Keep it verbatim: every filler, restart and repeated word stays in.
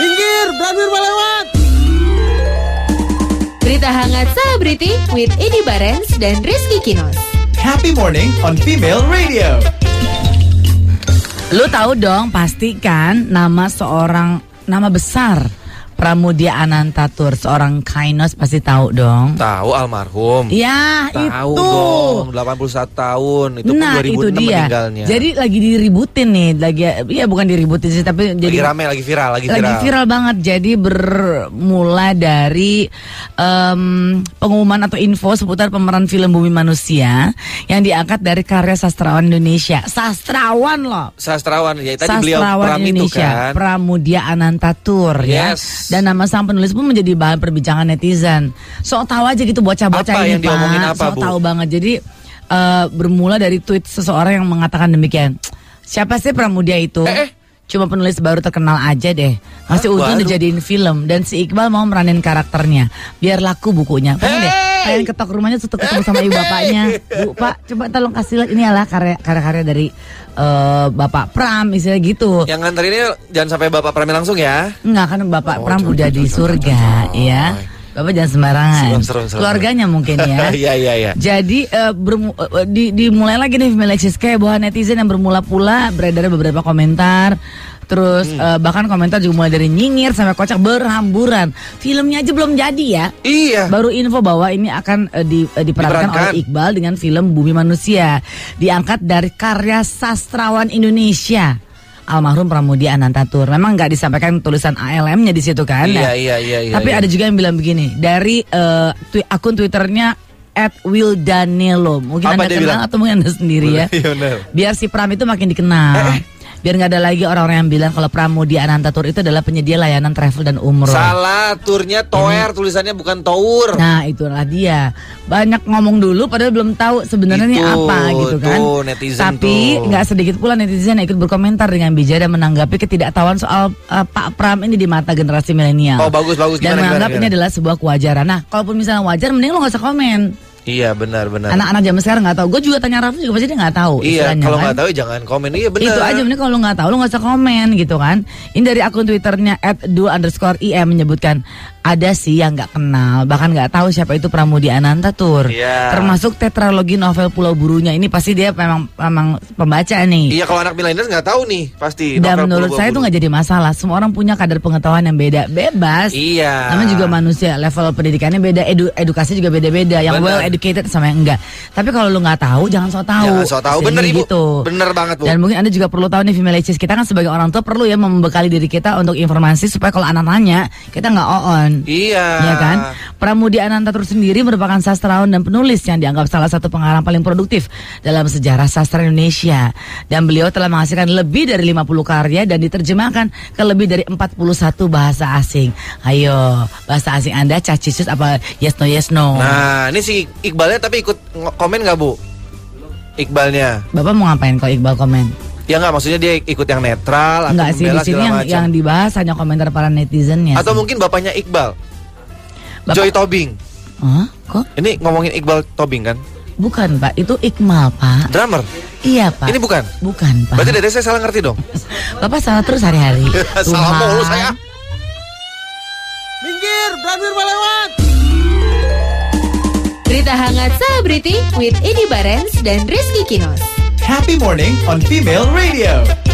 Minggir, Branwir melewat. Berita hangat selebriti with Indy Barends dan Rizky Kinos. Happy morning on Female Radio. Lu tahu dong pastikan nama seorang nama besar. Pramoedya Ananta Toer, seorang Kinos pasti tahu dong. Tahu almarhum. Ya, tahu itu. Tahu dong, delapan puluh satu tahun. Itu nah, pun dua ribu enam itu dia. Meninggalnya. Jadi lagi diributin nih, lagi ya bukan diributin sih, tapi lagi jadi rame, lagi viral, lagi viral. Lagi viral banget. Jadi bermula dari um, pengumuman atau info seputar pemeran film Bumi Manusia yang diangkat dari karya sastrawan Indonesia. Sastrawan loh. Sastrawan ya, tadi sastrawan beliau peram itu kan. Pramoedya Ananta Toer ya. Yes. Dan nama sang penulis pun menjadi bahan perbincangan netizen. So tahu aja gitu bocah-bocah ini, Pak. So tahu banget. Jadi uh, bermula dari tweet seseorang yang mengatakan demikian. Siapa sih Pramoedya itu? Eh, eh. Cuma penulis baru terkenal aja deh. Masih utuh dijadiin film. Dan si Iqbal mau meranin karakternya. Biar laku bukunya. Pengen hey. deh. Pengen ketok rumahnya untuk ketemu sama ibu bapaknya. Bu, Pak, coba tolong kasih lihat. Ini adalah karya-karya dari Uh, Bapak Pram, istilah gitu. Yang nganter ini jangan sampai Bapak Pramnya langsung ya. Enggak, kan Bapak oh, Pram udah di surga, ya. Bapak jangan sembarangan. Serem, serem, serem. Keluarganya mungkin ya. Iya, iya, iya. Jadi uh, bermu, uh, di, dimulai lagi nih Female Radio kayak buah netizen yang bermula pula beredar beberapa komentar. Terus hmm. uh, bahkan komentar juga mulai dari nyinyir sampai kocak berhamburan. Filmnya aja belum jadi ya. Iya. Baru info bahwa ini akan uh, di, uh, diperankan, diperankan oleh Iqbal dengan film Bumi Manusia. Diangkat dari karya sastrawan Indonesia almarhum Pramoedya Ananta Toer. Memang gak disampaikan tulisan A L M-nya di situ kan. Iya, nah, iya, iya, iya. Tapi iya, ada juga yang bilang begini. Dari uh, twi- akun Twitternya at wildanelo. Mungkin apa anda kenal bilang? Atau mungkin anda sendiri ya. Biar si Pram itu makin dikenal. Eh. Biar gak ada lagi orang-orang yang bilang kalau Pramoedya Ananta Toer itu adalah penyedia layanan travel dan umroh. Salah, turnya Toer, ini tulisannya bukan Tour. Nah, itulah dia. Banyak ngomong dulu padahal belum tahu sebenarnya itu, apa gitu kan tuh, netizen. Tapi gak sedikit pula netizen yang ikut berkomentar dengan bijak dan menanggapi ketidaktahuan soal uh, Pak Pram ini di mata generasi milenial. Oh bagus, bagus. Dan gimana, menganggap gimana, gimana? Ini adalah sebuah kewajaran. Nah, kalaupun misalnya wajar, mending lo gak usah komen. Iya benar-benar. Anak-anak zaman sekarang nggak tahu. Gue juga tanya Rafi juga pasti dia nggak tahu. Iya. Kalau nggak kan tahu jangan komen. Iya benar. Itu aja mending kalau nggak tahu lo nggak usah komen gitu kan. Ini dari akun Twitternya at dua underscore im menyebutkan ada sih yang nggak kenal bahkan nggak tahu siapa itu Pramoedya Ananta Toer. Iya. Termasuk tetralogi novel Pulau Burunya ini pasti dia memang memang pembaca nih. Iya kalau anak milenial nggak tahu nih pasti. Dan menurut Pulau saya itu nggak jadi masalah. Semua orang punya kadar pengetahuan yang beda, bebas. Iya. Namun juga manusia level pendidikannya beda, edu- edukasi juga beda-beda. Yang bener, well educated sama yang enggak. Tapi kalau lu enggak tahu jangan sok tahu. Jangan sok tahu. Bener Ibu. Gitu. Bener banget Bu. Dan mungkin Anda juga perlu tahu nih Female Radio. Kita kan sebagai orang tua perlu ya membekali diri kita untuk informasi supaya kalau anak nanya kita enggak on. Iya. Iya kan? Pramoedya Ananta Toer sendiri merupakan sastrawan dan penulis yang dianggap salah satu pengarang paling produktif dalam sejarah sastra Indonesia. Dan beliau telah menghasilkan lebih dari lima puluh karya dan diterjemahkan ke lebih dari empat puluh satu bahasa asing. Ayo, bahasa asing Anda cacisus apa yes no yes no. Nah, ini sih Iqbalnya tapi ikut komen gak Bu? Iqbalnya Bapak mau ngapain kalau Iqbal komen? Ya gak, maksudnya dia ikut yang netral atau enggak sih, di sini yang, yang dibahas hanya komentar para netizennya. Atau sih mungkin bapaknya Iqbal Bapak Joy Tobing. Huh? Kok? Ini ngomongin Iqbal Tobing kan? Bukan Pak, itu Iqmal Pak. Drummer? Iya Pak. Ini bukan? Bukan Pak. Berarti dari saya salah ngerti dong? Bapak salah terus hari-hari. Salah mulu saya. Minggir, Branwir mau lewat. Berita hangat selebriti with Indy Barends dan Rizky Kinos. Happy morning on Female Radio.